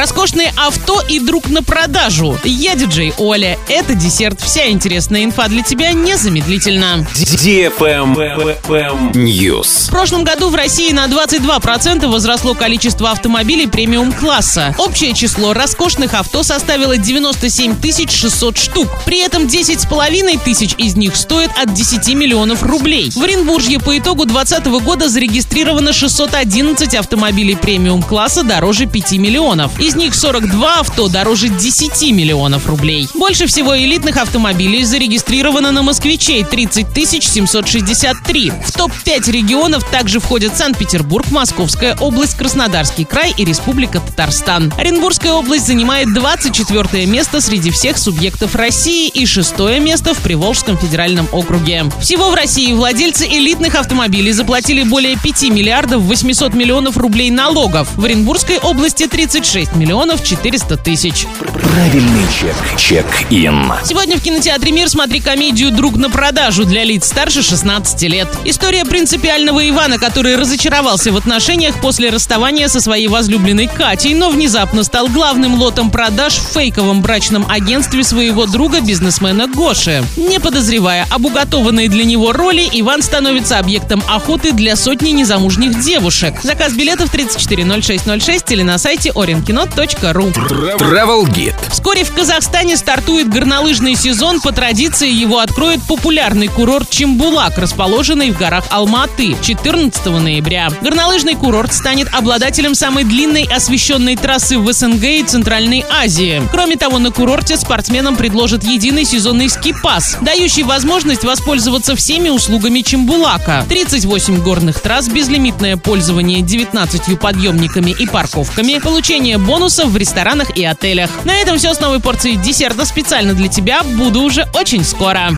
роскошные авто и друг на продажу. Я диджей Оля. Это десерт. Вся интересная инфа для тебя незамедлительно. News. В прошлом году в России на 22% возросло количество автомобилей премиум-класса. Общее число роскошных авто составило 97 600 штук. При этом 10,5 тысяч из них стоят от 10 миллионов рублей. В Оренбуржье по итогу 2020 года зарегистрировано 611 автомобилей премиум-класса дороже 5 миллионов. Из них 42 авто дороже 10 миллионов рублей. Больше всего элитных автомобилей зарегистрировано на москвичей — 30 763. В топ-5 регионов также входят Санкт-Петербург, Московская область, Краснодарский край и Республика Татарстан. Оренбургская область занимает 24 место среди всех субъектов России и 6 место в Приволжском федеральном округе. Всего в России владельцы элитных автомобилей заплатили более 5 миллиардов 800 миллионов рублей налогов. В Оренбургской области 36 миллионов 400 тысяч. Правильный чек. Чек-ин. Сегодня в кинотеатре «Мир» смотри комедию «Друг на продажу» для лиц старше 16 лет. История принципиального Ивана, который разочаровался в отношениях после расставания со своей возлюбленной Катей, но внезапно стал главным лотом продаж в фейковом брачном агентстве своего друга, бизнесмена Гоши. Не подозревая об уготованной для него роли, Иван становится объектом охоты для сотни незамужних девушек. Заказ билетов 340606 или на сайте оренкино.ру. Travel Guide. Вскоре в Казахстане стартует горнолыжный сезон. По традиции его откроет популярный курорт Чимбулак, расположенный в горах Алматы, 14 ноября. Горнолыжный курорт станет обладателем самой длинной освещенной трассы в СНГ и Центральной Азии. Кроме того, на курорте спортсменам предложат единый сезонный ски-пасс, дающий возможность воспользоваться всеми услугами Чимбулака. 38 горных трасс, безлимитное пользование 19 подъемниками и парковками, получение бонусов в ресторанах и отелях. На этом все с новой порцией десерта специально для тебя. Буду уже очень скоро.